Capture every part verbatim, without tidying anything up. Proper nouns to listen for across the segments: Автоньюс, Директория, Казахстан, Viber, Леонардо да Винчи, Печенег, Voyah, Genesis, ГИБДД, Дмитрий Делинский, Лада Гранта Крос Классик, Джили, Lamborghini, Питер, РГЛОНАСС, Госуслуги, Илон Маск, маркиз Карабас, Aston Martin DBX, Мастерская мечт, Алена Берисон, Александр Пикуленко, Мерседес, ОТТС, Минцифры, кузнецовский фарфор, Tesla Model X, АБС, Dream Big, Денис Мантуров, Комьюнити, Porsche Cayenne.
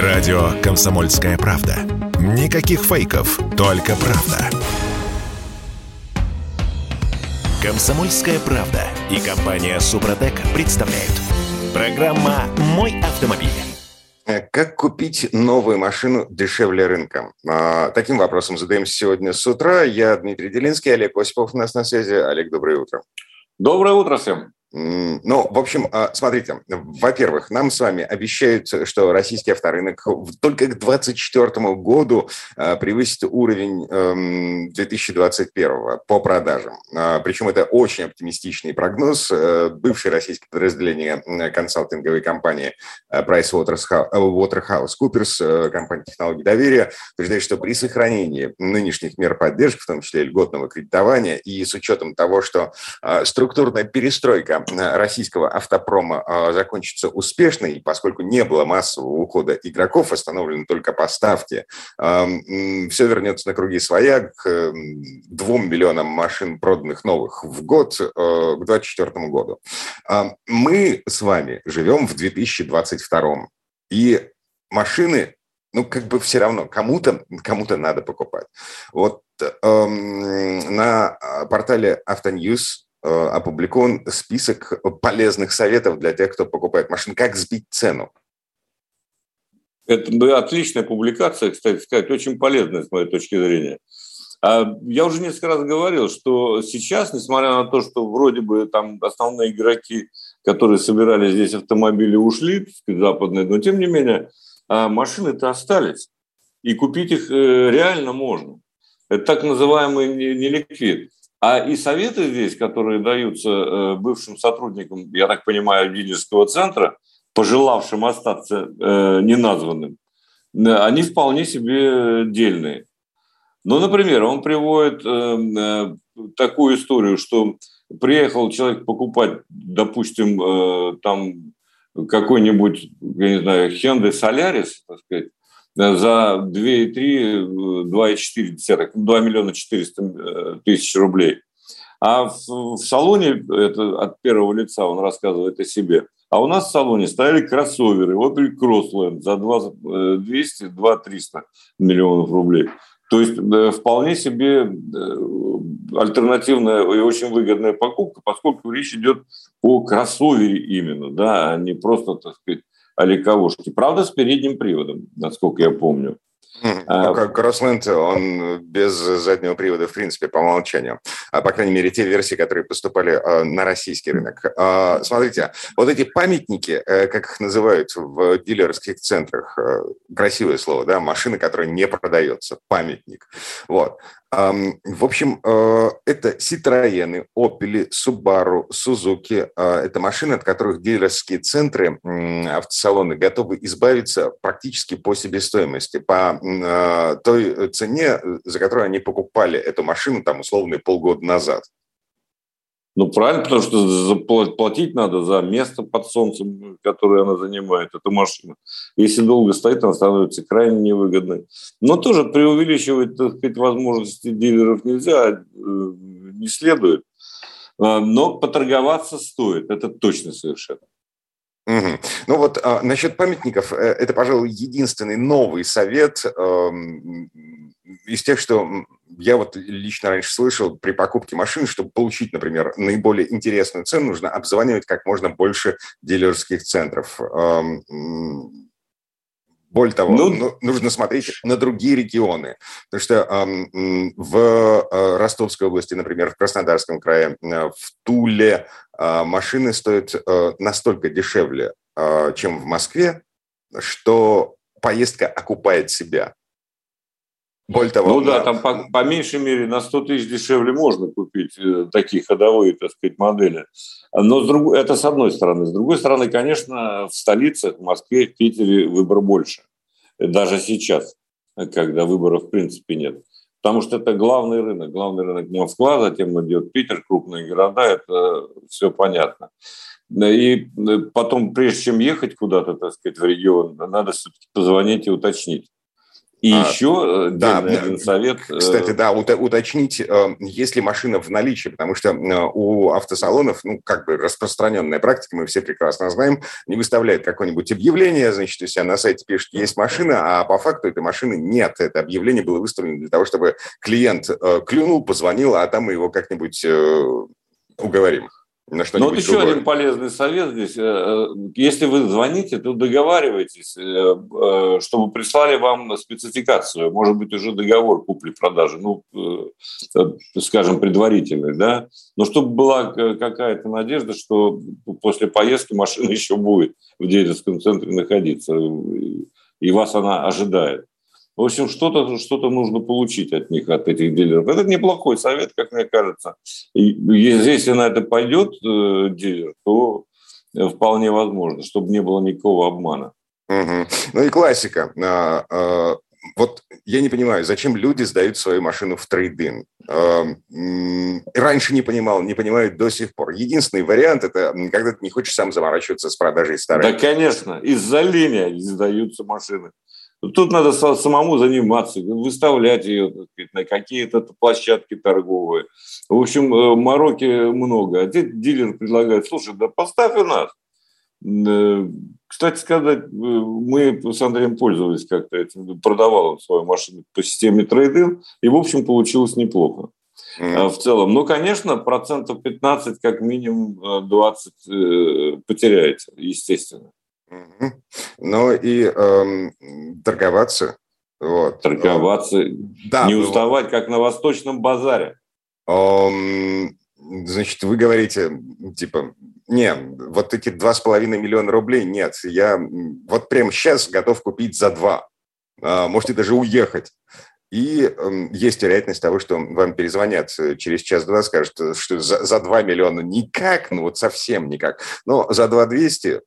Радио «Комсомольская правда». Никаких фейков, только правда. «Комсомольская правда» и компания «Супротек» представляют. Программа «Мой автомобиль». Как купить новую машину дешевле рынка? Таким вопросом задаемся сегодня с утра. Я Дмитрий Делинский, Олег Осипов у нас на связи. Олег, доброе утро. Доброе утро всем. Ну, в общем, смотрите, во-первых, нам с вами обещают, что российский авторынок только к двадцать четвёртому году превысит уровень две тысячи двадцать первого по продажам. Причем это очень оптимистичный прогноз. Бывшее российское подразделение консалтинговой компании PricewaterhouseCoopers, компания технологий доверия, утверждает, что при сохранении нынешних мер поддержки, в том числе льготного кредитования, и с учетом того, что структурная перестройка российского автопрома закончится успешно, и поскольку не было массового ухода игроков, остановлены только поставки, все вернется на круги своя к двум миллионам машин, проданных новых в год, к двадцать четвёртому году. Мы с вами живем в две тысячи двадцать втором, и машины, ну, как бы все равно, кому-то, кому-то надо покупать. Вот эм, на портале Автоньюс опубликован список полезных советов для тех, кто покупает машину. Как сбить цену? Это была отличная публикация, кстати сказать, очень полезная, с моей точки зрения. Я уже несколько раз говорил, что сейчас, несмотря на то, что вроде бы там основные игроки, которые собирали здесь автомобили, ушли, западные, но тем не менее машины-то остались, и купить их реально можно. Это так называемый неликвид. А и советы здесь, которые даются бывшим сотрудникам, я так понимаю, дилерского центра, пожелавшим остаться неназванным, они вполне себе дельные. Ну, например, он приводит такую историю, что приехал человек покупать, допустим, там какой-нибудь, я не знаю, Хендэ Солярис, так сказать, за два миллиона четыреста тысяч рублей. А в, в салоне, это от первого лица он рассказывает о себе, а у нас в салоне стояли кроссоверы Opel Crossland за двести - триста миллионов рублей. То есть вполне себе альтернативная и очень выгодная покупка, поскольку речь идет о кроссовере именно, да, а не просто, так сказать, о легковушке. Правда, с передним приводом, насколько я помню. Mm-hmm. А, ну, Кросленд, он без заднего привода, в принципе, по умолчанию. А, по крайней мере, те версии, которые поступали а, на российский рынок. А, смотрите, вот эти памятники, как их называют в дилерских центрах, красивое слово, да, машина, которая не продается, памятник. Вот. А, в общем, это Citroen, Opel, Subaru, Suzuki. Это машины, от которых дилерские центры, автосалоны готовы избавиться практически по себестоимости, по той цене, за которую они покупали эту машину, там, условно, полгода назад. Ну, правильно, потому что платить надо за место под солнцем, которое она занимает, эту машину. Если долго стоит, она становится крайне невыгодной. Но тоже преувеличивать, так сказать, возможности дилеров нельзя, не следует. Но поторговаться стоит, это точно совершенно. Угу. Ну вот а, насчет памятников, это, пожалуй, единственный новый совет э, из тех, что я вот лично раньше слышал при покупке машины, чтобы получить, например, наиболее интересную цену, нужно обзванивать как можно больше дилерских центров. Э, Более того, ну, нужно смотреть на другие регионы, потому что э, в Ростовской области, например, в Краснодарском крае, в Туле э, машины стоят э, настолько дешевле, э, чем в Москве, что поездка окупает себя. Более того, ну да, на... там по, по меньшей мере на сто тысяч дешевле можно купить э, такие ходовые, так сказать, модели. Но с друг... это с одной стороны. С другой стороны, конечно, в столицах, в Москве, в Питере выбор больше. Даже сейчас, когда выбора в принципе нет. Потому что это главный рынок. Главный рынок Москва, затем идет Питер, крупные города, это все понятно. И потом, прежде чем ехать куда-то, так сказать, в регион, надо все-таки позвонить и уточнить. И а, еще да, один совет. Кстати, да, уточнить, есть ли машина в наличии, потому что у автосалонов, ну, как бы распространенная практика, мы все прекрасно знаем, не выставляет какое-нибудь объявление, значит, у себя на сайте пишет, есть машина, а по факту этой машины нет. Это объявление было выставлено для того, чтобы клиент клюнул, позвонил, а там мы его как-нибудь уговорим. Ну, вот еще другое. Один полезный совет здесь. Если вы звоните, то договаривайтесь, чтобы прислали вам спецификацию. Может быть, уже договор купли-продажи, ну, скажем, предварительный, да? Но чтобы была какая-то надежда, что после поездки машина еще будет в дилерском центре находиться, и вас она ожидает. В общем, что-то, что-то нужно получить от них, от этих дилеров. Это неплохой совет, как мне кажется. И если на это пойдет э, дилер, то вполне возможно, чтобы не было никакого обмана. Угу. Ну и классика. А, а, вот я не понимаю, зачем люди сдают свою машину в трейд-ин. А, раньше не понимал, не понимаю до сих пор. Единственный вариант – это когда ты не хочешь сам заморачиваться с продажей старой. Да, конечно. Из-за лени сдаются машины. Тут надо самому заниматься, выставлять ее, так сказать, на какие-то площадки торговые. В общем, мороки много. А здесь дилер предлагает, слушай, да поставь у нас. Кстати сказать, мы с Андреем пользовались как-то этим, продавал свою машину по системе трейд-ин, и, в общем, получилось неплохо. Mm-hmm. В целом, ну, конечно, процентов пятнадцать, как минимум двадцать потеряете, естественно. Ну и э, торговаться. Вот. Торговаться, да, не уставать, вот. Как на Восточном базаре. Um, значит, вы говорите, типа, не, вот эти два с половиной миллиона рублей, нет, я вот прямо сейчас готов купить за два. Uh, можете даже уехать. И э, есть вероятность того, что вам перезвонят через час-два, скажут, что за, за два миллиона никак, ну вот совсем никак. Но за два двести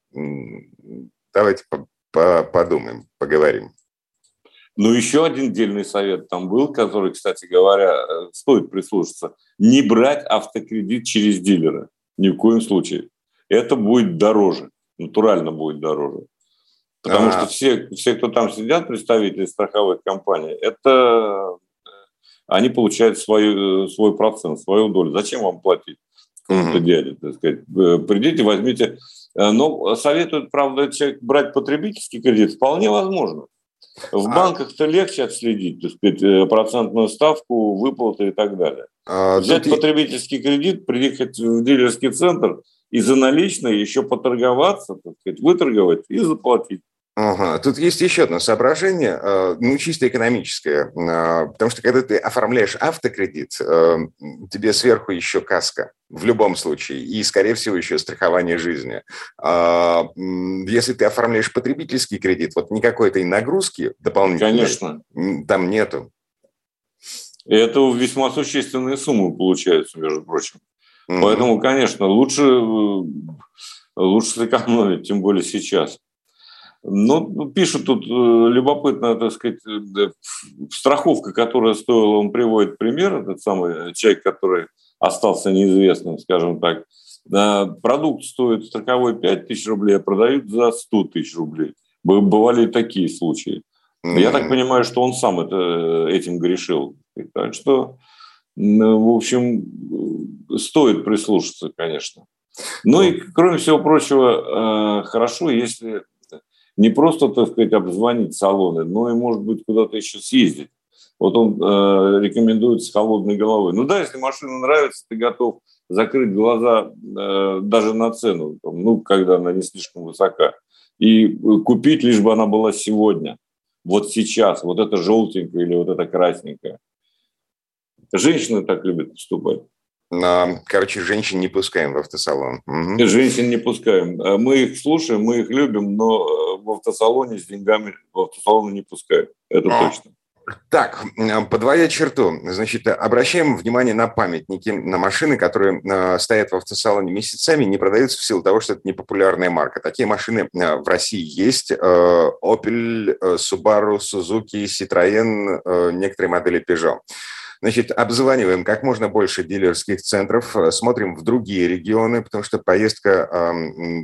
давайте подумаем, поговорим. Ну, еще один дельный совет там был, который, кстати говоря, стоит прислушаться. Не брать автокредит через дилера. Ни в коем случае. Это будет дороже. Натурально будет дороже. Потому А-а-а. что все, все, кто там сидят, представители страховых компаний, это они получают свой, свой процент, свою долю. Зачем вам платить? Какому-то дяде, так сказать. Придите, возьмите. Но советуют, правда, человек брать потребительский кредит. Вполне возможно. В банках-то легче отследить, так сказать, процентную ставку, выплаты и так далее. Взять потребительский кредит, приехать в дилерский центр и за наличные еще поторговаться, так сказать, выторговать и заплатить. Ага. Тут есть еще одно соображение, ну, чисто экономическое. Потому что, когда ты оформляешь автокредит, тебе сверху еще каска в любом случае. И, скорее всего, еще страхование жизни. Если ты оформляешь потребительский кредит, вот никакой этой нагрузки дополнительной, конечно, там нету. Это весьма существенные суммы получаются, между прочим. Mm-hmm. Поэтому, конечно, лучше, лучше сэкономить, тем более сейчас. Ну, пишут тут любопытно, так сказать, страховка, которая стоила, он приводит пример, этот самый человек, который остался неизвестным, скажем так, продукт стоит страховой пять тысяч рублей, а продают за сто тысяч рублей. Бывали и такие случаи. Mm-hmm. Я так понимаю, что он сам это, этим грешил. Так что, в общем, стоит прислушаться, конечно. Ну mm-hmm. и, кроме всего прочего, хорошо, если... Не просто, так сказать, обзвонить салоны, но и, может быть, куда-то еще съездить. Вот он э, рекомендует с холодной головой. Ну да, если машина нравится, ты готов закрыть глаза э, даже на цену, там, ну, когда она не слишком высока. И купить, лишь бы она была сегодня, вот сейчас, вот эта желтенькая или вот эта красненькая. Женщины так любят поступать. Короче, женщин не пускаем в автосалон. Угу. Женщин не пускаем. Мы их слушаем, мы их любим, но в автосалоне с деньгами в автосалон не пускаем. Это а. точно. Так, подводя черту, значит, обращаем внимание на памятники, на машины, которые стоят в автосалоне месяцами, не продаются в силу того, что это непопулярная марка. Такие машины в России есть. Opel, Subaru, Suzuki, Citroen, некоторые модели Peugeot. Значит, обзваниваем как можно больше дилерских центров, смотрим в другие регионы, потому что поездка,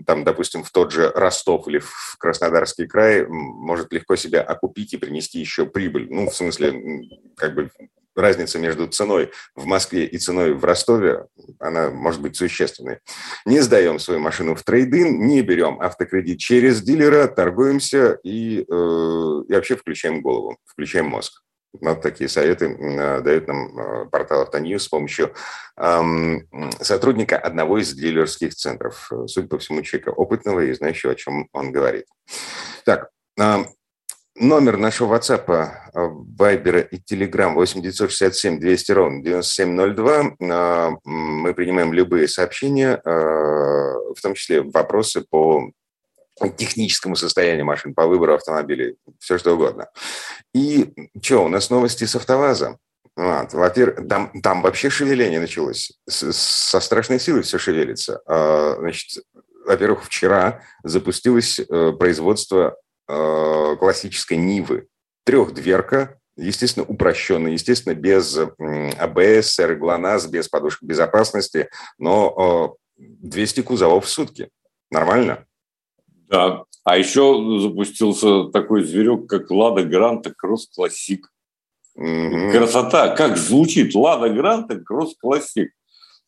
там, допустим, в тот же Ростов или в Краснодарский край может легко себя окупить и принести еще прибыль. Ну, в смысле, как бы разница между ценой в Москве и ценой в Ростове, она может быть существенной. Не сдаем свою машину в трейд-ин, не берем автокредит через дилера, торгуемся и, э, и вообще включаем голову, включаем мозг. Вот такие советы дает нам портал «Автоньюс» с помощью эм, сотрудника одного из дилерских центров. Судя по всему, человека опытного и знающего, о чем он говорит. Так, эм, номер нашего WhatsApp, Viber и Telegram восемь девятьсот шестьдесят семь двести ровно девяносто семь ноль два. Мы принимаем любые сообщения, в том числе вопросы по техническому состоянию машин, по выбору автомобилей, все что угодно. И что, у нас новости с АвтоВАЗа. Вот, во-первых, там, там вообще шевеление началось. С, со страшной силой все шевелится. Значит, во-первых, вчера запустилось производство классической Нивы. Трехдверка, естественно, упрощенная, естественно, без АБС, РГЛОНАСС, без подушек безопасности, но двести кузовов в сутки. Нормально? Да, а еще запустился такой зверек, как Лада Гранта Крос Классик. Mm-hmm. Красота, как звучит, Лада Гранта Крос Классик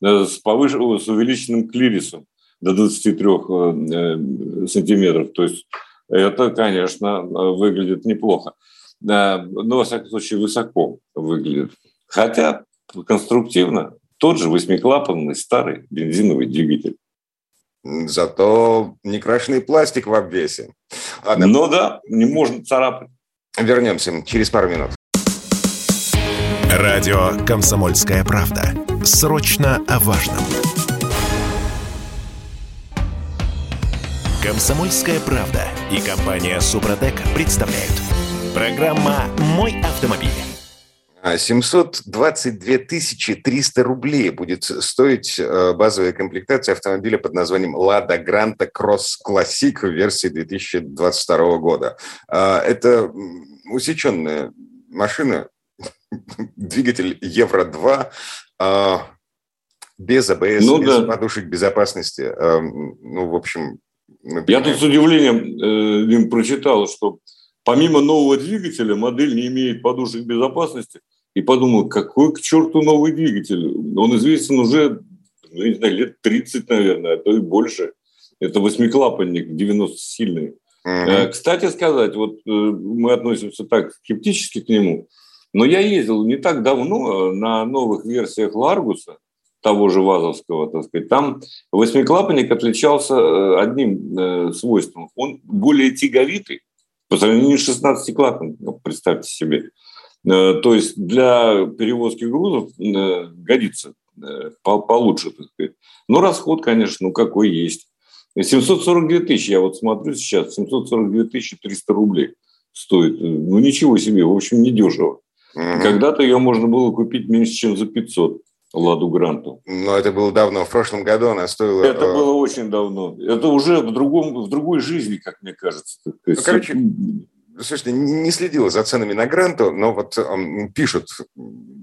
с повышенным, с увеличенным клиренсом до двадцати трёх сантиметров. То есть это, конечно, выглядит неплохо. Но, во всяком случае, высоко выглядит. Хотя конструктивно. Тот же восьмиклапанный старый бензиновый двигатель. Зато некрашенный пластик в обвесе. Ладно. Но да, не можно царапать. Вернемся через пару минут. Радио «Комсомольская правда». Срочно о важном. «Комсомольская правда» и компания «Супротек» представляют. Программа «Мой автомобиль». семьсот двадцать две тысячи триста рублей будет стоить базовая комплектация автомобиля под названием «Лада Гранта Крос Классик» в версии две тысячи двадцать второго года. Это усеченная машина, двигатель Евро-два, без АБС, ну, без да. подушек безопасности. Ну, в общем... Я тут с удивлением им прочитал, что помимо нового двигателя модель не имеет подушек безопасности. И подумал, какой к черту новый двигатель? Он известен уже, ну, не знаю, лет тридцать, наверное, а то и больше. Это восьмиклапанник девяностосильный. Mm-hmm. Кстати сказать, вот мы относимся так скептически к нему, но я ездил не так давно на новых версиях Ларгуса, того же вазовского, так сказать, там восьмиклапанник отличался одним свойством. Он более тяговитый по сравнению с шестнадцатиклапанником, представьте себе. То есть для перевозки грузов годится получше, так сказать. Но расход, конечно, ну какой есть. семьсот сорок две тысячи, я вот смотрю сейчас, семьсот сорок две тысячи триста рублей стоит. Ну ничего себе, в общем, недешево. Mm-hmm. Когда-то ее можно было купить меньше, чем за пятьсот. Ладу Гранту. Но это было давно, в прошлом году она стоила... Это было очень давно. Это уже в, другом, в другой жизни, как мне кажется. Ну, короче, слушайте, не следила за ценами на Гранту, но вот пишут,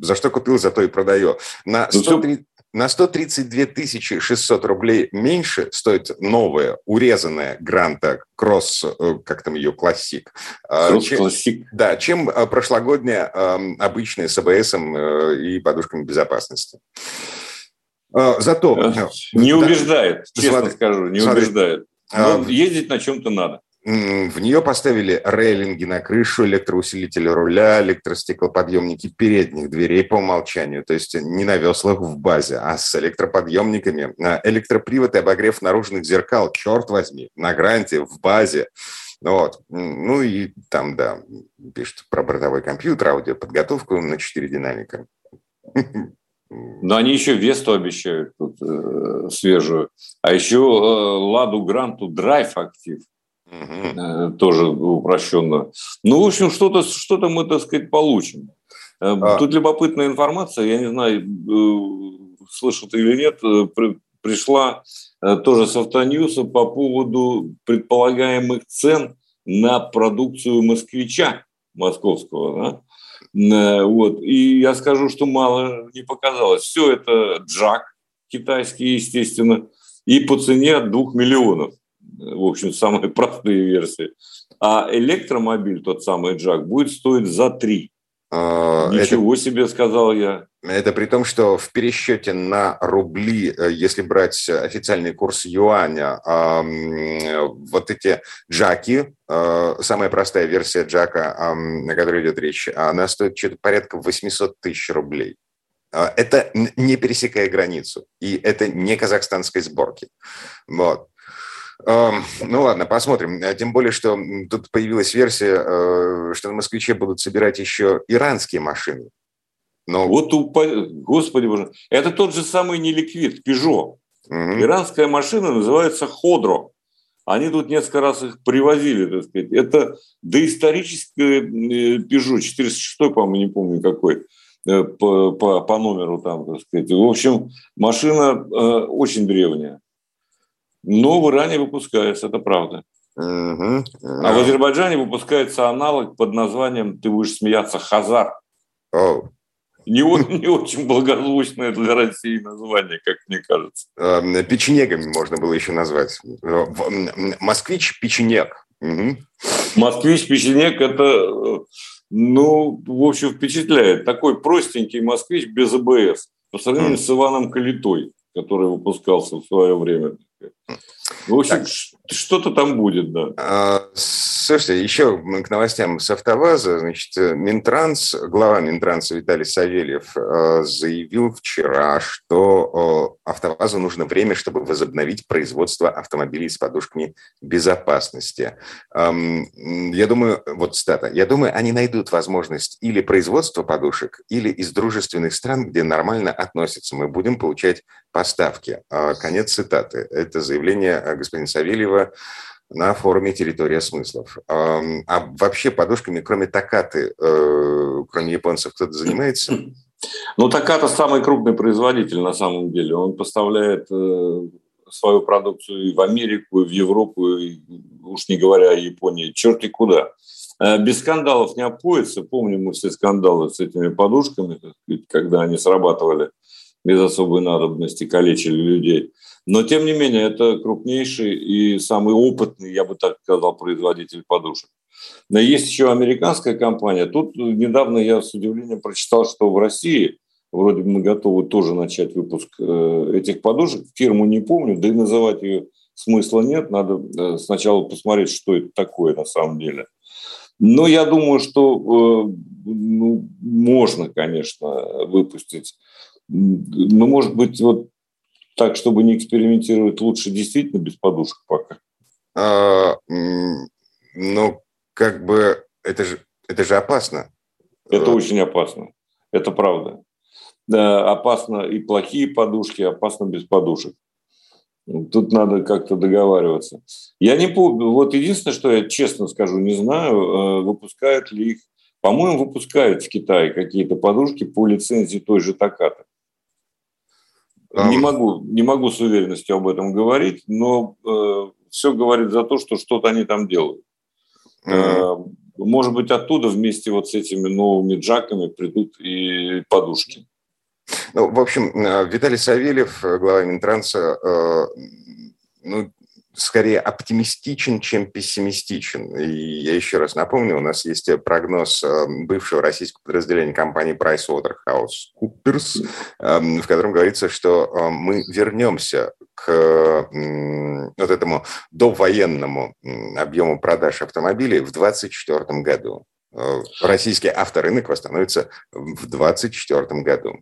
за что купил, за то и продаю. На, сто тридцать, на сто тридцать две тысячи шестьсот рублей меньше стоит новая, урезанная Гранта Кросс, как там ее, Классик. Кросс Классик. Да, чем прошлогодняя обычная с АБСом и подушками безопасности. Зато... Не да, убеждает, честно смотри, скажу, не смотри, убеждает. Но ездить на чем-то надо. В нее поставили рейлинги на крышу, электроусилитель руля, электростеклоподъемники передних дверей по умолчанию, то есть не на веслах в базе, а с электроподъемниками, электропривод и обогрев наружных зеркал, черт возьми, на Гранте, в базе. Вот. Ну и там, да, пишут про бортовой компьютер, аудиоподготовку на четыре динамика. Но они еще Весту обещают тут, э, свежую, а еще Ладу Гранту Драйв Актив. Угу. Тоже упрощенно. Ну, в общем, что-то, что-то мы, так сказать, получим. А. Тут любопытная информация, я не знаю, слышал ты или нет, пришла тоже с Автоньюса по поводу предполагаемых цен на продукцию «Москвича» московского. Да? Вот. И я скажу, что мало не показалось. Все это Джак китайский, естественно, и по цене от двух миллионов. В общем, самые простые версии. А электромобиль, тот самый Джак, будет стоить за три. А, Ничего это, себе, сказал я. Это при том, что в пересчете на рубли, если брать официальный курс юаня, вот эти джаки, самая простая версия джака, о которой идет речь, она стоит что-то порядка восемьсот тысяч рублей. Это не пересекая границу, и это не казахстанской сборки. Вот. Ну ладно, посмотрим. Тем более, что тут появилась версия, что на «Москвиче» будут собирать еще иранские машины. Но... Вот, упа... господи боже, это тот же самый неликвид, Peugeot. Угу. Иранская машина называется «Ходро». Они тут несколько раз их привозили, так сказать. Это доисторическое Peugeot, четыреста шестой, по-моему, не помню какой, по, по, по номеру там, так сказать. В общем, машина э, очень древняя. Но в Иране выпускается, это правда. Uh-huh. Uh-huh. А в Азербайджане выпускается аналог под названием, ты будешь смеяться, «Хазар». Oh. Не, не очень благозвучное для России название, как мне кажется. Uh, печенегами можно было еще назвать. «Москвич» – «Печенег». Uh-huh. «Москвич» – «Печенег» – это, ну, в общем, впечатляет. Такой простенький «Москвич» без АБС по сравнению uh-huh. с Иваном Калитой, который выпускался в свое время. В общем, так. что-то там будет, да. Слушайте, еще к новостям с «АвтоВАЗа». Значит, Минтранс, глава Минтранса Виталий Савельев заявил вчера, что «АвтоВАЗу» нужно время, чтобы возобновить производство автомобилей с подушками безопасности. Я думаю, вот цитата, «я думаю, они найдут возможность или производства подушек, или из дружественных стран, где нормально относятся. Мы будем получать поставки». Конец цитаты. Это заявление господина Савельева на форуме «Территория смыслов». А вообще подушками, кроме Такаты, кроме японцев, кто-то занимается? Ну, Таката самый крупный производитель на самом деле. Он поставляет свою продукцию и в Америку, и в Европу, и, уж не говоря о Японии, черти куда. Без скандалов не обходится. Помним мы все скандалы с этими подушками, так сказать, когда они срабатывали без особой надобности, калечили людей. Но, тем не менее, это крупнейший и самый опытный, я бы так сказал, производитель подушек. Но есть еще американская компания. Тут недавно я с удивлением прочитал, что в России вроде бы мы готовы тоже начать выпуск этих подушек. Фирму не помню, да и называть ее смысла нет. Надо сначала посмотреть, что это такое на самом деле. Но я думаю, что ну, можно, конечно, выпустить. Ну, может быть, вот так, чтобы не экспериментировать, лучше действительно без подушек пока. А, ну, как бы это же, это же опасно. Это очень опасно. Это правда. Да, опасно и плохие подушки, опасно без подушек. Тут надо как-то договариваться. Я не помню. Вот единственное, что я честно скажу, не знаю, выпускают ли их. По-моему, выпускают в Китае какие-то подушки по лицензии той же Такаты. Не могу, не могу с уверенностью об этом говорить, но э, все говорит за то, что что-то они там делают. Mm-hmm. Э, может быть, оттуда вместе вот с этими новыми джаками придут и подушки. Ну, в общем, Виталий Савельев, глава Минтранса, э, ну, скорее оптимистичен, чем пессимистичен. И я еще раз напомню, у нас есть прогноз бывшего российского подразделения компании PricewaterhouseCoopers, в котором говорится, что мы вернемся к вот этому довоенному объему продаж автомобилей в две тысячи двадцать четвёртом году. Российский авторынок восстановится в две тысячи двадцать четвёртом году.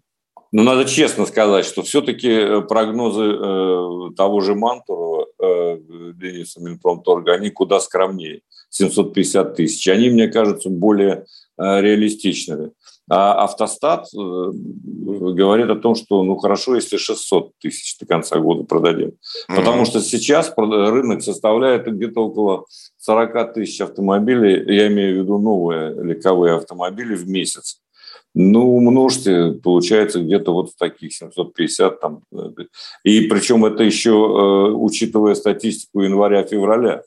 Но надо честно сказать, что все-таки прогнозы э, того же Мантурова, э, Дениса Минпромторга, они куда скромнее, семьсот пятьдесят тысяч. Они, мне кажется, более э, реалистичными. А Автостат э, говорит о том, что ну хорошо, если шестьсот тысяч до конца года продадим. Mm-hmm. Потому что сейчас рынок составляет где-то около сорок тысяч автомобилей, я имею в виду новые легковые автомобили в месяц. Ну, умножьте, получается, где-то вот в таких семьсот пятьдесят. Там. И причем это еще э, учитывая статистику января-февраля,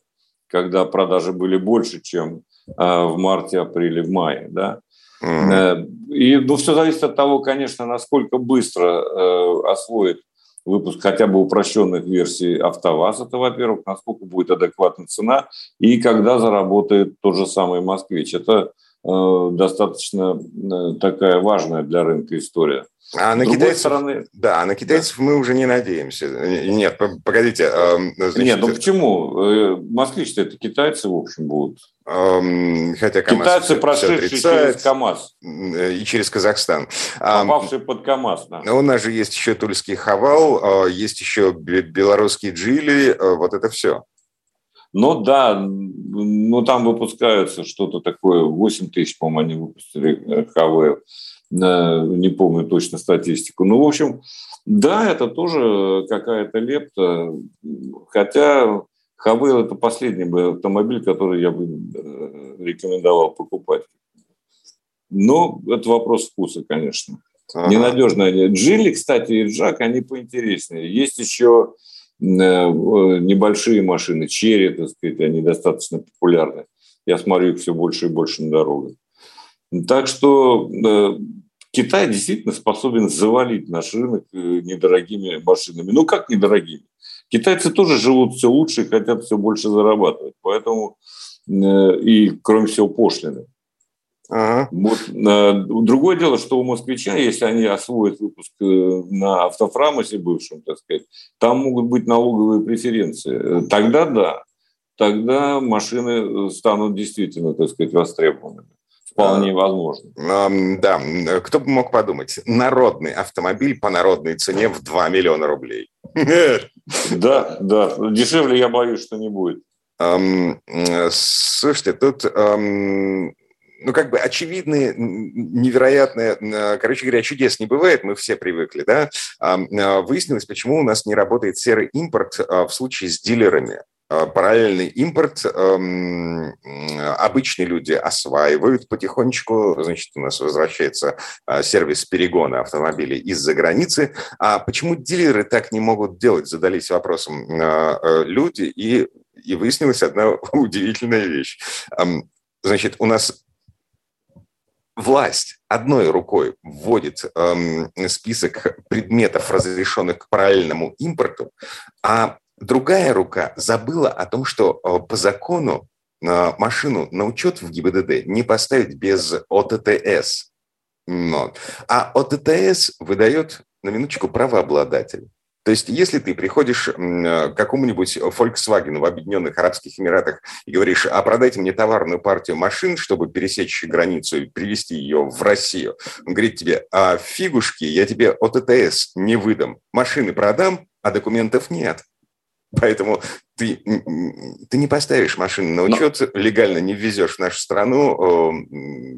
когда продажи были больше, чем в марте, апреле, в мае, да. Mm-hmm. И, ну, все зависит от того, конечно, насколько быстро освоит выпуск хотя бы упрощенных версий АвтоВАЗ, это, во-первых, насколько будет адекватна цена и когда заработает тот же самый «Москвич». Это э, достаточно э, такая важная для рынка история. А на, китайцев, стороны, да, а на китайцев да. мы уже не надеемся. Нет, погодите. Э, значит, Нет, ну почему? «Москвич»-то это китайцы, в общем, будут. Э, хотя КАМАЗ китайцы, прошедшие через КАМАЗ. И через Казахстан. Попавшие а, под КАМАЗ. Да. У нас же есть еще тульский «Хавал», есть еще белорусский «Джили», вот это все. Ну да, ну там выпускаются что-то такое, восемь тысяч, по-моему, они выпустили «Хавал». Не помню точно статистику. Ну, в общем, да, это тоже какая-то лепта. Хотя «Хавал» – это последний бы автомобиль, который я бы рекомендовал покупать. Но это вопрос вкуса, конечно. Ага. Ненадежные. «Джили», кстати, и «Джак», они поинтереснее. Есть еще небольшие машины, «Черри», так сказать, они достаточно популярны. Я смотрю их все больше и больше на дорогах. Так что э, Китай действительно способен завалить наш рынок недорогими машинами. Ну, как недорогими? Китайцы тоже живут все лучше и хотят все больше зарабатывать. Поэтому э, и, кроме всего, пошлины. Ага. Вот, э, другое дело, что у «Москвича», если они освоят выпуск на автофрамосе бывшем, так сказать, там могут быть налоговые преференции. Тогда да. Тогда машины станут действительно, так сказать, востребованными. Вполне возможно. Да, кто бы мог подумать, народный автомобиль по народной цене в два миллиона рублей. Да, да, дешевле, я боюсь, что не будет. Слушайте, тут... Ну, как бы очевидные, невероятные, короче говоря, чудес не бывает, мы все привыкли, да? Выяснилось, почему у нас не работает серый импорт в случае с дилерами. Параллельный импорт обычные люди осваивают потихонечку, значит, у нас возвращается сервис перегона автомобилей из-за границы. А почему дилеры так не могут делать, задались вопросом люди, и, и выяснилась одна удивительная вещь. Значит, у нас власть одной рукой вводит эм, список предметов, разрешенных к параллельному импорту, а другая рука забыла о том, что э, по закону э, машину на учет в ГИБДД не поставить без О Т Т С. Но. А О Т Т С выдает, на минуточку, правообладатель. То есть, если ты приходишь к какому-нибудь Volkswagen в Объединенных Арабских Эмиратах и говоришь, а продайте мне товарную партию машин, чтобы пересечь границу и привезти ее в Россию, он говорит тебе, а фигушки, я тебе О Т Т С не выдам, машины продам, а документов нет. Поэтому ты, ты не поставишь машину на учет, Но... легально не ввезешь в нашу страну,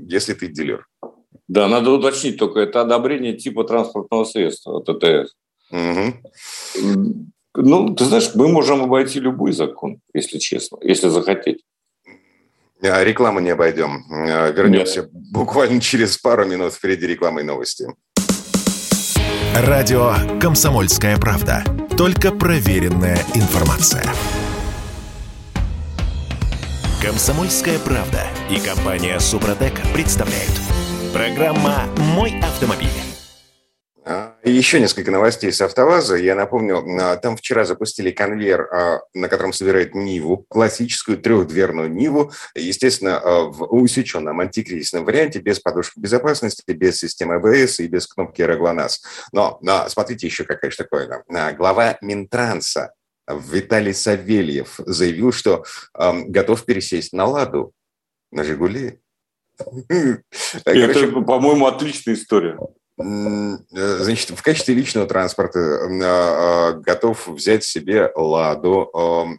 если ты дилер. Да, надо уточнить только, это одобрение типа транспортного средства О Т Т С. Угу. Ну, ты знаешь, мы можем обойти любой закон, если честно, если захотеть. Рекламу не обойдем. Вернемся Нет. буквально через пару минут. Впереди рекламы и новости. Радио «Комсомольская правда». Только проверенная информация. «Комсомольская правда» и компания «Супротек» представляют. Программа «Мой автомобиль». Еще несколько новостей с «АвтоВАЗа». Я напомню, там вчера запустили конвейер, на котором собирают «Ниву», классическую трехдверную «Ниву». Естественно, в усеченном антикризисном варианте, без подушки безопасности, без системы А Б С и без кнопки «РОГЛОНАСС». Но, но смотрите еще, какая же такое. Глава Минтранса Виталий Савельев заявил, что э, готов пересесть на «Ладу», на «Жигули». Это, по-моему, отличная история. Значит, в качестве личного транспорта готов взять себе «Ладу».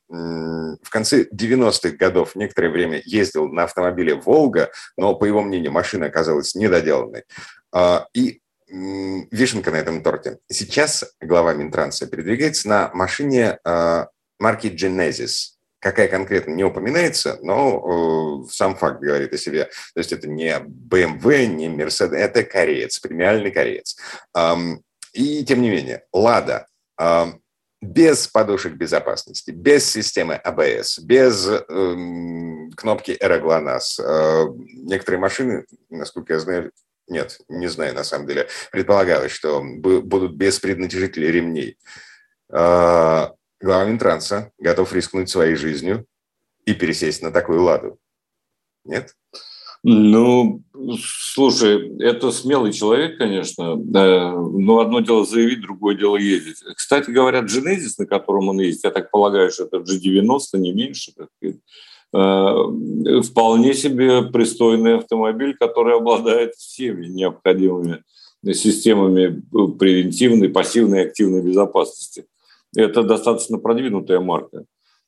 В конце девяностых годов некоторое время ездил на автомобиле «Волга», но, по его мнению, машина оказалась недоделанной. И вишенка на этом торте. Сейчас глава Минтранса передвигается на машине марки «Genesis». Какая конкретно, не упоминается, но э, сам факт говорит о себе. То есть это не бэ эм вэ, не Mercedes, это кореец, премиальный кореец. Эм, и тем не менее, «Лада» э, без подушек безопасности, без системы АБС, без э, кнопки «Эроглонасс». Э, некоторые машины, насколько я знаю, нет, не знаю на самом деле, предполагалось, что б- будут без преднатяжителей ремней. Э, глава Минтранса готов рискнуть своей жизнью и пересесть на такую «Ладу». Нет? Ну, слушай, это смелый человек, конечно, но одно дело заявить, другое дело ездить. Кстати говоря, Genesis, на котором он ездит, я так полагаю, что это джи девяносто, не меньше, так сказать, вполне себе пристойный автомобиль, который обладает всеми необходимыми системами превентивной, пассивной и активной безопасности. Это достаточно продвинутая марка,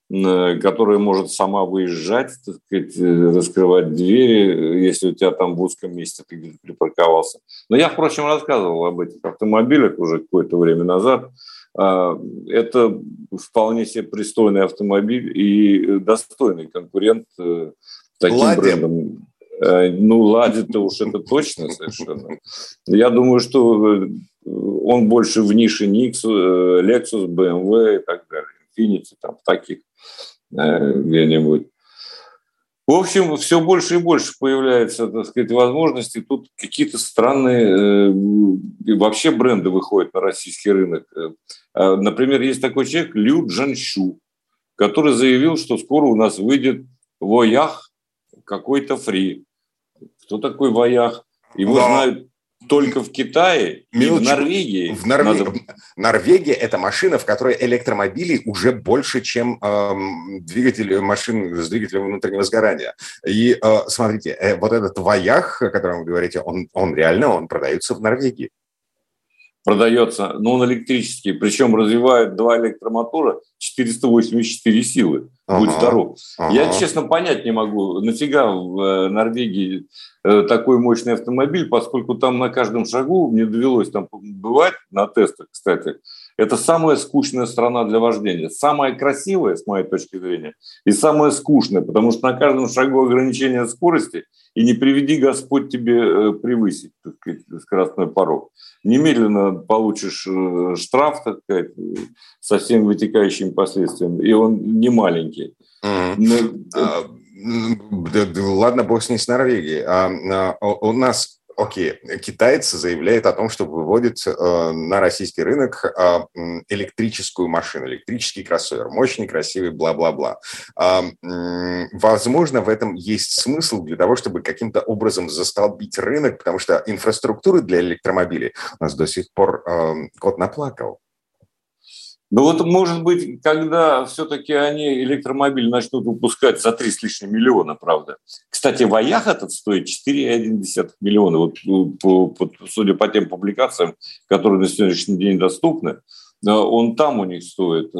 которая может сама выезжать, так сказать, раскрывать двери, если у тебя там в узком месте ты где-то припарковался. Но я, впрочем, рассказывал об этих автомобилях уже какое-то время назад. Это вполне себе пристойный автомобиль и достойный конкурент таким Ладе. брендам. Ну, Ладе-то уж это точно совершенно. Я думаю, что он больше в нише Nexus, Lexus, бэ эм вэ и так далее. Infinity, там, таких где-нибудь. В общем, все больше и больше появляется, так сказать, возможностей. Тут какие-то странные вообще бренды выходят на российский рынок. Например, есть такой человек Лю Джаншу, который заявил, что скоро у нас выйдет Voyah какой-то фри. Кто такой Voyah? Его Но... знают только в Китае Милочек. и в Норвегии. В Норвегии. Надо... Норвегия – это машина, в которой электромобилей уже больше, чем эм, двигатель, машин с двигателем внутреннего сгорания. И э, смотрите, э, вот этот Voyah, о котором вы говорите, он, он реально, он продается в Норвегии. Продается, но он электрический. Причем развивают два электромотора четыреста восемьдесят четыре силы. Ага. Будь здоров. Ага. Я, честно, понять не могу, нафига в Норвегии такой мощный автомобиль, поскольку там на каждом шагу, мне довелось там бывать на тестах, кстати, это самая скучная страна для вождения. Самая красивая, с моей точки зрения, и самая скучная, потому что на каждом шагу ограничение скорости. И не приведи Господь тебе превысить, так сказать, скоростной порог. Немедленно получишь штраф, так сказать, со всеми вытекающими последствиями. И он не маленький. Ладно, бог с ней, с Норвегией. У нас, окей, китайцы заявляют о том, что выводят на российский рынок электрическую машину, электрический кроссовер, мощный, красивый, бла-бла-бла. Возможно, в этом есть смысл для того, чтобы каким-то образом застолбить рынок, потому что инфраструктуры для электромобилей у нас до сих пор кот наплакал. Ну вот, может быть, когда все-таки они электромобили начнут выпускать за три с лишним миллиона, правда. Кстати, Voyah этот стоит четыре целых одна десятая миллиона, вот, по, по, судя по тем публикациям, которые на сегодняшний день доступны. Он там у них стоит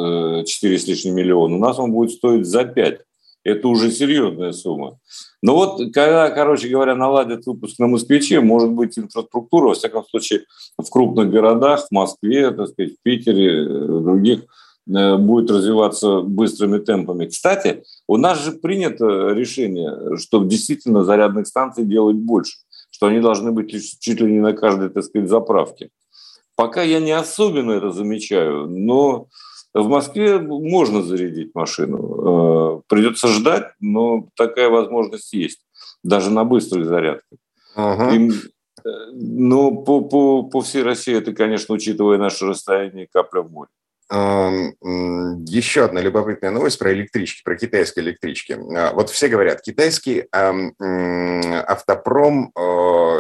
четыре с лишним миллиона, у нас он будет стоить за пять. Это уже серьезная сумма. Но вот, когда, короче говоря, наладят выпуск на «Москвиче», может быть, инфраструктура, во всяком случае, в крупных городах, в Москве, так сказать, в Питере, в других, будет развиваться быстрыми темпами. Кстати, у нас же принято решение, что действительно зарядных станций делать больше, что они должны быть чуть ли не на каждой, так сказать, заправке. Пока я не особенно это замечаю, но... В Москве можно зарядить машину. Придется ждать, но такая возможность есть. Даже на быстрых зарядках. Ага. И, но по, по, по всей России это, конечно, учитывая наше расстояние, капля в море. Еще одна любопытная новость про электрички, про китайские электрички. Вот все говорят, китайский автопром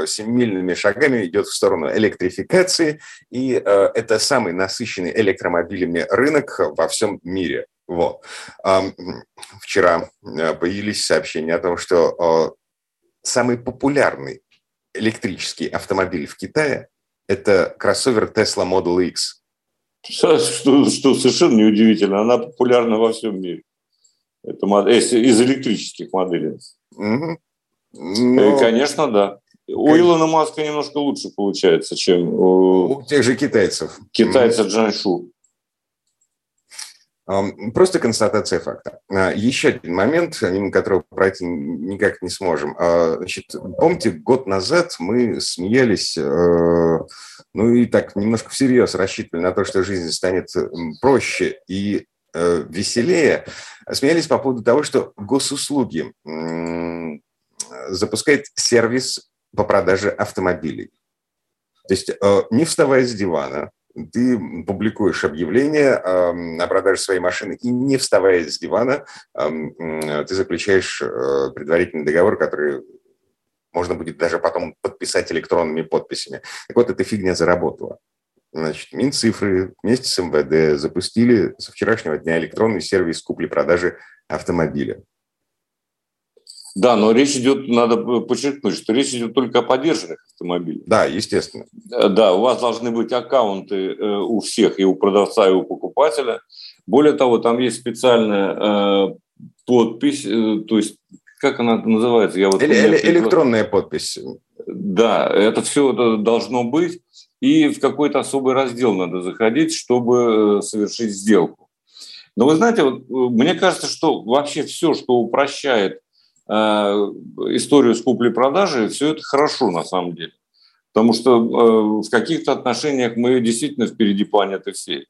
семимильными шагами идет в сторону электрификации, и это самый насыщенный электромобилями рынок во всем мире. Вот. Вчера появились сообщения о том, что самый популярный электрический автомобиль в Китае – это кроссовер Tesla Model X. Что, что совершенно неудивительно, она популярна во всем мире. Это из электрических моделей. Угу. Но... И, конечно, да. У как... Илона Маска немножко лучше получается, чем у, у тех же китайцев. Китайца Джаншу. Просто констатация факта. Еще один момент, мимо которого пройти никак не сможем. Значит, помните, год назад мы смеялись, ну и так немножко всерьез рассчитывали на то, что жизнь станет проще и веселее. Смеялись по поводу того, что Госуслуги запускает сервис по продаже автомобилей. То есть не вставая с дивана, ты публикуешь объявление о продаже своей машины, и не вставая с дивана, ты заключаешь предварительный договор, который можно будет даже потом подписать электронными подписями. Так вот, эта фигня заработала. Значит, Минцифры вместе с эм вэ дэ запустили со вчерашнего дня электронный сервис купли-продажи автомобиля. Да, но речь идет, надо подчеркнуть, что речь идет только о подержанных автомобилях. Да, естественно. Да, у вас должны быть аккаунты у всех, и у продавца, и у покупателя. Более того, там есть специальная э, подпись, э, то есть, как она называется? Я вот э- э- электронная подпись. Да, это все должно быть, и в какой-то особый раздел надо заходить, чтобы совершить сделку. Но вы знаете, вот, мне кажется, что вообще все, что упрощает историю с куплей-продажей, все это хорошо на самом деле. Потому что в каких-то отношениях мы действительно впереди планеты всей.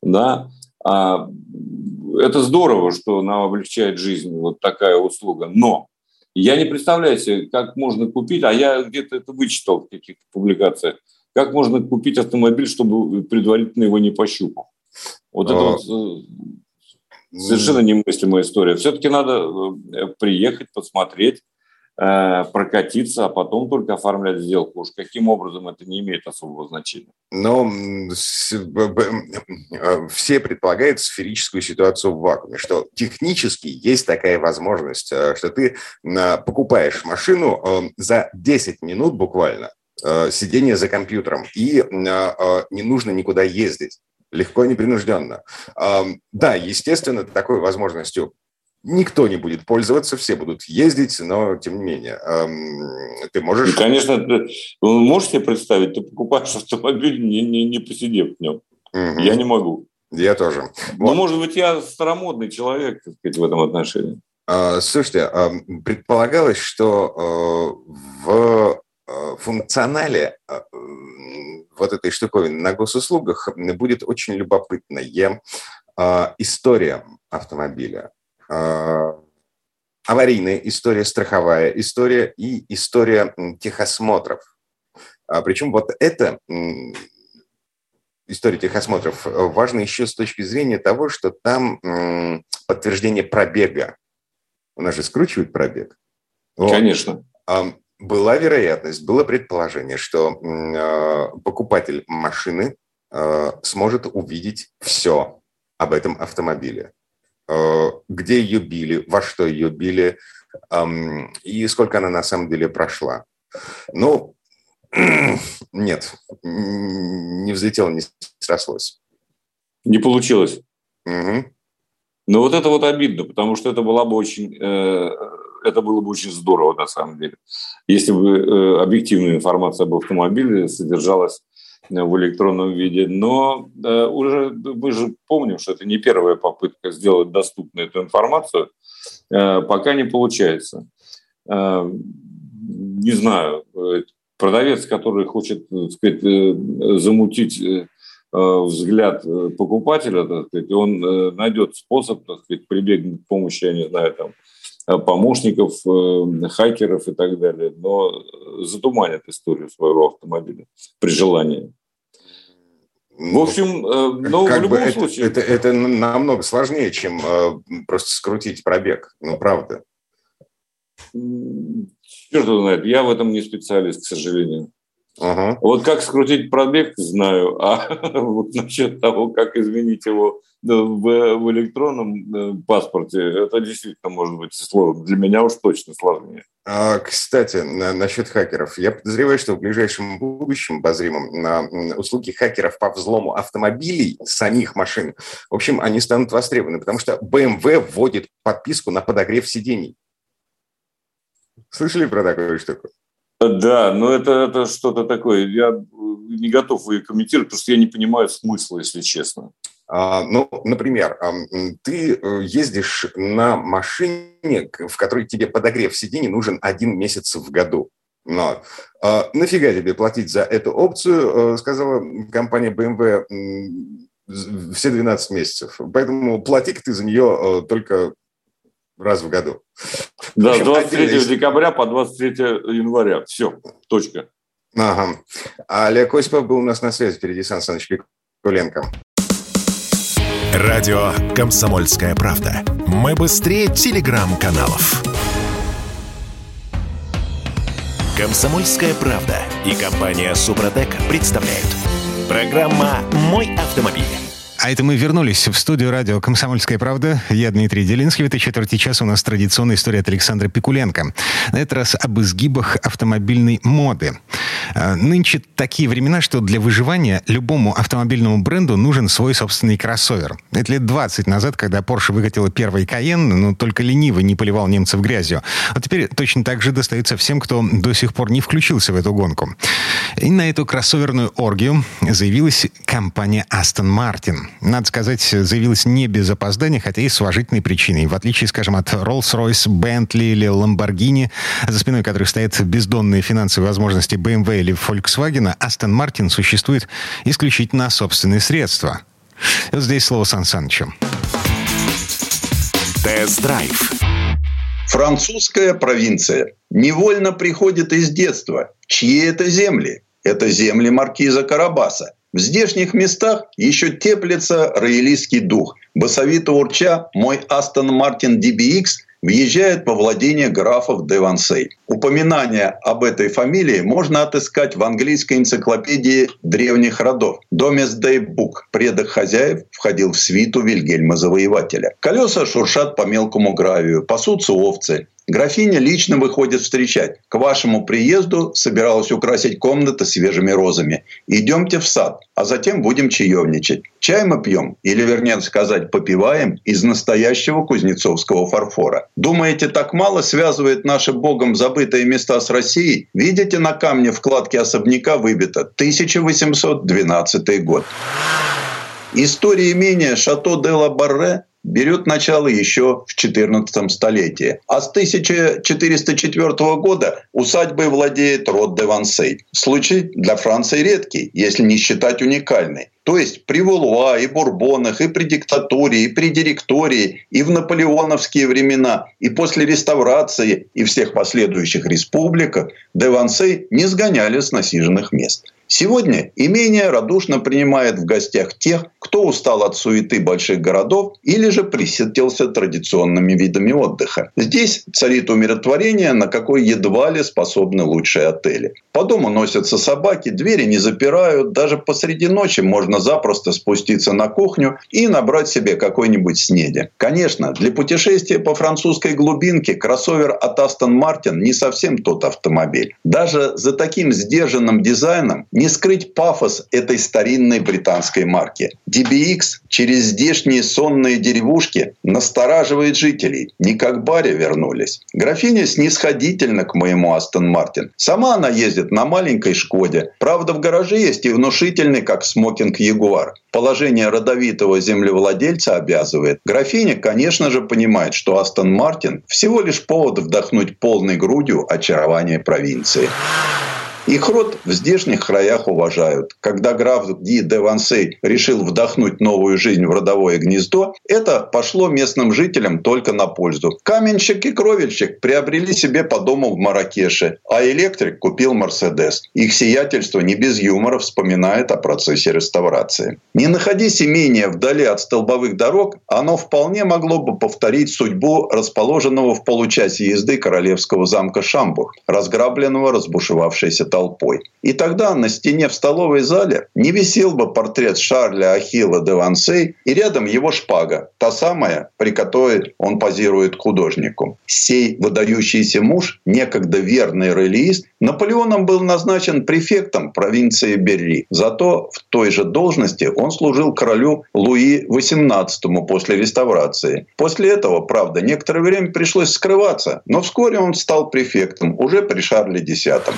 Да? Это здорово, что нам облегчает жизнь вот такая услуга. Но я не представляю себе, как можно купить, а я где-то это вычитал в каких-то публикациях, как можно купить автомобиль, чтобы предварительно его не пощупал. Вот а... это вот... Совершенно немыслимая история. Все-таки надо приехать, посмотреть, прокатиться, а потом только оформлять сделку. Уж каким образом, это не имеет особого значения. Но все предполагают сферическую ситуацию в вакууме, что технически есть такая возможность, что ты покупаешь машину за десять минут буквально сидения за компьютером, и не нужно никуда ездить. Легко, непринужденно. Да, естественно, такой возможностью никто не будет пользоваться, все будут ездить, но тем не менее. Ты можешь... И, конечно, ты можешь себе представить, ты покупаешь автомобиль, не, не, не посидев в нем. Угу. Я не могу. Я тоже. Но, вот. Может быть, я старомодный человек, так сказать, в этом отношении. Слушайте, предполагалось, что в функционале вот этой штуковины на госуслугах будет очень любопытная история автомобиля. Аварийная история, страховая история и история техосмотров. Причем вот эта история техосмотров важна еще с точки зрения того, что там подтверждение пробега. У нас же скручивают пробег. Конечно. Вот. Была вероятность, было предположение, что э, покупатель машины э, сможет увидеть все об этом автомобиле. Э, где ее били, во что ее били, э, и сколько она на самом деле прошла. Но нет, не взлетело, не срослось. Не получилось. Угу. Но вот это вот обидно, потому что это была бы очень... Э... Это было бы очень здорово, на самом деле, если бы э, объективная информация об автомобиле содержалась в электронном виде. Но э, уже мы же помним, что это не первая попытка сделать доступную эту информацию. Э, пока не получается. Э, не знаю, продавец, который хочет, так сказать, замутить э, взгляд покупателя, так сказать, он э, найдет способ, так сказать, прибегнуть к помощи, я не знаю, там, помощников, хакеров и так далее, но затуманят историю своего автомобиля при желании. В общем, ну, в любом это, случае... Это, это намного сложнее, чем просто скрутить пробег, ну, правда. Черт его знает, я в этом не специалист, к сожалению. Ага. Вот как скрутить пробег, знаю, а вот насчет того, как изменить его в, в электронном паспорте, это действительно может быть сложно. Для меня уж точно сложнее. А, кстати, на, насчет хакеров. Я подозреваю, что в ближайшем будущем, обозримом, на услуги хакеров по взлому автомобилей, самих машин, в общем, они станут востребованы, потому что бэ эм вэ вводит подписку на подогрев сидений. Слышали про такую штуку? Да, но это, это что-то такое. Я не готов ее комментировать, потому что я не понимаю смысла, если честно. Ну, например, ты ездишь на машине, в которой тебе подогрев сидений нужен один месяц в году. Но нафига тебе платить за эту опцию, сказала компания бэ эм вэ, все двенадцать месяцев. Поэтому плати-ка ты за нее только раз в году. Да, в общем, с двадцать третьего декабря по двадцать третьего января. Все, точка. Ага. Олег Осипов был у нас на связи. Впереди Сан Саныч Пикуленко. Радио «Комсомольская правда». Мы быстрее телеграм-каналов. «Комсомольская правда» и компания «Супротек» представляют. Программа «Мой автомобиль». А это мы вернулись в студию радио «Комсомольская правда». Я Дмитрий Делинский. В этой четверти часа у нас традиционная история от Александра Пикуленко. На этот раз об изгибах автомобильной моды. Нынче такие времена, что для выживания любому автомобильному бренду нужен свой собственный кроссовер. Это лет двадцать назад, когда Porsche выкатила первый Cayenne, но только ленивый не поливал немцев грязью. А теперь точно так же достается всем, кто до сих пор не включился в эту гонку. И на эту кроссоверную оргию заявилась компания Астон Мартин. Надо сказать, заявилась не без опоздания, хотя и с уважительной причиной. В отличие, скажем, от Rolls-Royce, Bentley или Lamborghini, за спиной которых стоят бездонные финансовые возможности бэ эм вэ или Volkswagen, Aston Martin существует исключительно на собственные средства. Вот здесь слово Сан Санычу. Тест-драйв. Французская провинция невольно приходит из детства. Чьи это земли? Это земли маркиза Карабаса. В здешних местах еще теплится роялистский дух. Басовито урча, мой Aston Martin ди би экс въезжает во владение графов де Вансей. Упоминание об этой фамилии можно отыскать в английской энциклопедии древних родов. Domesday Day Book. Предок хозяев входил в свиту Вильгельма Завоевателя. Колеса шуршат по мелкому гравию, пасутся овцы. Графиня лично выходит встречать. К вашему приезду собиралась украсить комнаты свежими розами. Идемте в сад, а затем будем чаевничать. Чай мы пьем, или, вернее сказать, попиваем из настоящего кузнецовского фарфора. Думаете, так мало связывает наши богом забытые места с Россией? Видите, на камне вкладки особняка выбито тысяча восемьсот двенадцатый год. История имения «Шато де ла Барре» берет начало еще в четырнадцатом столетии. А с тысяча четыреста четвёртого года усадьбой владеет род де Вансей. Случай для Франции редкий, если не считать уникальный. То есть при Валуа, и Бурбонах, и при диктатуре, и при директории, и в наполеоновские времена, и после реставрации, и всех последующих республиках де Вансей не сгоняли с насиженных мест. Сегодня имение радушно принимает в гостях тех, кто устал от суеты больших городов или же присытился традиционными видами отдыха. Здесь царит умиротворение, на какое едва ли способны лучшие отели. По дому носятся собаки, двери не запирают, даже посреди ночи можно запросто спуститься на кухню и набрать себе какой-нибудь снеди. Конечно, для путешествия по французской глубинке кроссовер от Aston Martin не совсем тот автомобиль. Даже за таким сдержанным дизайном не скрыть пафос этой старинной британской марки. ди би экс через здешние сонные деревушки настораживает жителей. Не как баре вернулись. Графиня снисходительна к моему Астон Мартин. Сама она ездит на маленькой Шкоде. Правда, в гараже есть и внушительный, как смокинг, Ягуар. Положение родовитого землевладельца обязывает. Графиня, конечно же, понимает, что Астон Мартин всего лишь повод вдохнуть полной грудью очарование провинции. Их род в здешних краях уважают. Когда граф де Вансей решил вдохнуть новую жизнь в родовое гнездо, это пошло местным жителям только на пользу. Каменщик и кровельщик приобрели себе по дому в Марракеше, а электрик купил «Мерседес». Их сиятельство не без юмора вспоминает о процессе реставрации. Не находясь имение вдали от столбовых дорог, оно вполне могло бы повторить судьбу расположенного в получасе езды королевского замка Шамбур, разграбленного разбушевавшейся толпой. Толпой. И тогда на стене в столовой зале не висел бы портрет Шарля Ахилла де Вансей и рядом его шпага, та самая, при которой он позирует художнику. Сей выдающийся муж, некогда верный релиист, Наполеоном был назначен префектом провинции Берри. Зато в той же должности он служил королю Луи восемнадцатому после реставрации. После этого, правда, некоторое время пришлось скрываться, но вскоре он стал префектом уже при Шарле десятом.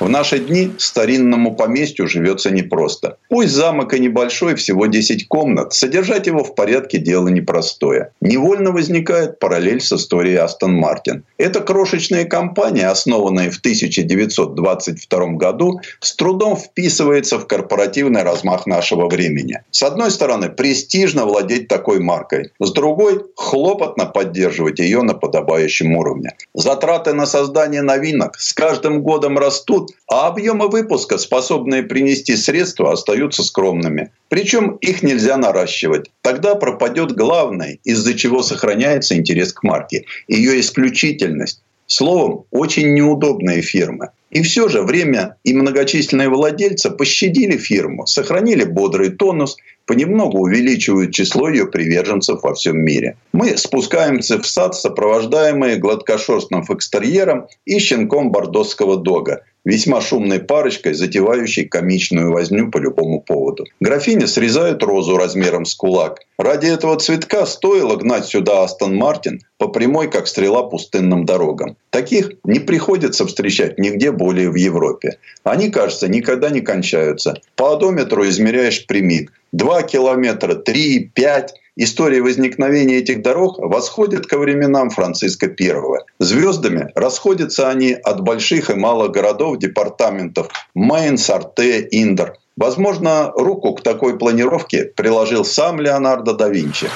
В наши дни старинному поместью живется непросто. Пусть замок и небольшой, всего десять комнат, содержать его в порядке дело непростое. Невольно возникает параллель с историей Астон Мартин. Эта крошечная компания, основанная в тысяча девятьсот двадцать втором году, с трудом вписывается в корпоративный размах нашего времени. С одной стороны, престижно владеть такой маркой, с другой – хлопотно поддерживать ее на подобающем уровне. Затраты на создание новинок с каждым годом растут, а объемы выпуска, способные принести средства, остаются скромными. Причем их нельзя наращивать. Тогда пропадет главное, из-за чего сохраняется интерес к марке – ее исключительность. Словом, очень неудобные фирмы. И все же время и многочисленные владельцы пощадили фирму, сохранили бодрый тонус, понемногу увеличивают число ее приверженцев во всем мире. Мы спускаемся в сад, сопровождаемые гладкошерстным экстерьером и щенком бордосского дога, весьма шумной парочкой, затевающей комичную возню по любому поводу. Графиня срезает розу размером с кулак. Ради этого цветка стоило гнать сюда Астон Мартин по прямой, как стрела, пустынным дорогам. Таких не приходится встречать нигде более в Европе. Они, кажется, никогда не кончаются. По одометру измеряешь прямик. Два километра, три, пять. История возникновения этих дорог восходит ко временам Франциска Первого. Звездами расходятся они от больших и малых городов, департаментов Мейн, Сорте, Индер. Возможно, руку к такой планировке приложил сам Леонардо да Винчи.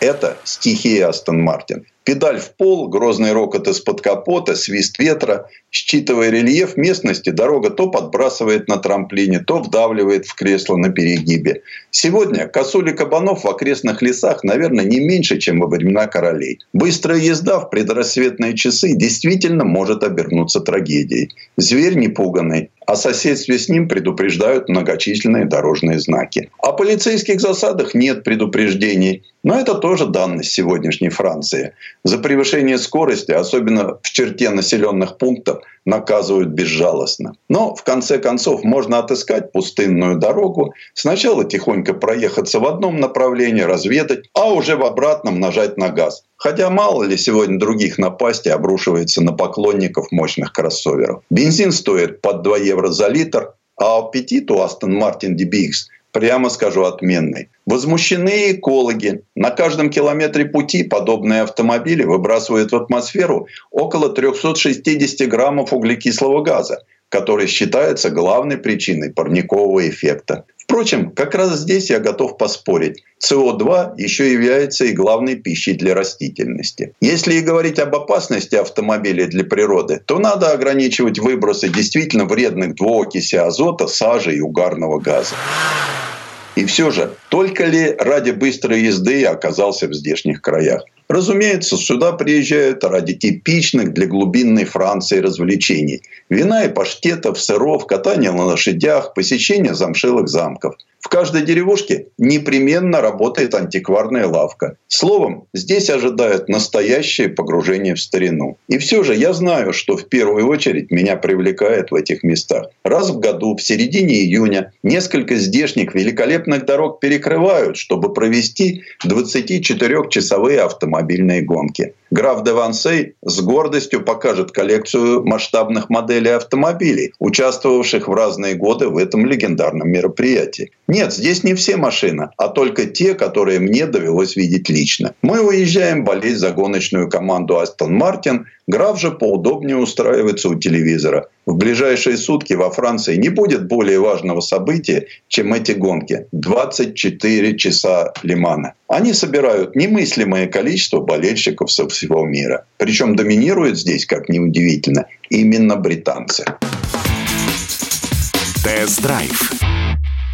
Это стихия Астон Мартин. Педаль в пол, грозный рокот из-под капота, свист ветра. Считывая рельеф местности, дорога то подбрасывает на трамплине, то вдавливает в кресло на перегибе. Сегодня косуль и кабанов в окрестных лесах, наверное, не меньше, чем во времена королей. Быстрая езда в предрассветные часы действительно может обернуться трагедией. Зверь не пуганный, о соседстве с ним предупреждают многочисленные дорожные знаки. О полицейских засадах нет предупреждений, но это тоже данность сегодняшней Франции. За превышение скорости, особенно в черте населенных пунктов, наказывают безжалостно. Но, в конце концов, можно отыскать пустынную дорогу, сначала тихонько проехаться в одном направлении, разведать, а уже в обратном нажать на газ. Хотя мало ли сегодня других напастей обрушивается на поклонников мощных кроссоверов. Бензин стоит под два евро за литр, а аппетит у Aston Martin ди би икс, прямо скажу, отменный. Возмущены экологи. На каждом километре пути подобные автомобили выбрасывают в атмосферу около триста шестьдесят граммов углекислого газа, который считается главной причиной парникового эффекта. Впрочем, как раз здесь я готов поспорить. СО2 еще является и главной пищей для растительности. Если и говорить об опасности автомобилей для природы, то надо ограничивать выбросы действительно вредных двуокисей азота, сажи и угарного газа. И все же, только ли ради быстрой езды я оказался в здешних краях? Разумеется, сюда приезжают ради типичных для глубинной Франции развлечений. Вина и паштетов, сыров, катания на лошадях, посещение замшелых замков. В каждой деревушке непременно работает антикварная лавка. Словом, здесь ожидает настоящее погружение в старину. И все же я знаю, что в первую очередь меня привлекает в этих местах. Раз в году, в середине июня, несколько здешних великолепных дорог перекрывают, чтобы провести двадцатичетырёхчасовые автомобильные гонки. Граф де Вансей с гордостью покажет коллекцию масштабных моделей автомобилей, участвовавших в разные годы в этом легендарном мероприятии. Нет, здесь не все машины, а только те, которые мне довелось видеть лично. Мы уезжаем болеть за гоночную команду Астон Мартин, граф же поудобнее устраивается у телевизора. В ближайшие сутки во Франции не будет более важного события, чем эти гонки. двадцать четыре часа Лимана. Они собирают немыслимое количество болельщиков со всего мира. Причем доминируют здесь, как ни удивительно, именно британцы. Тест-драйв.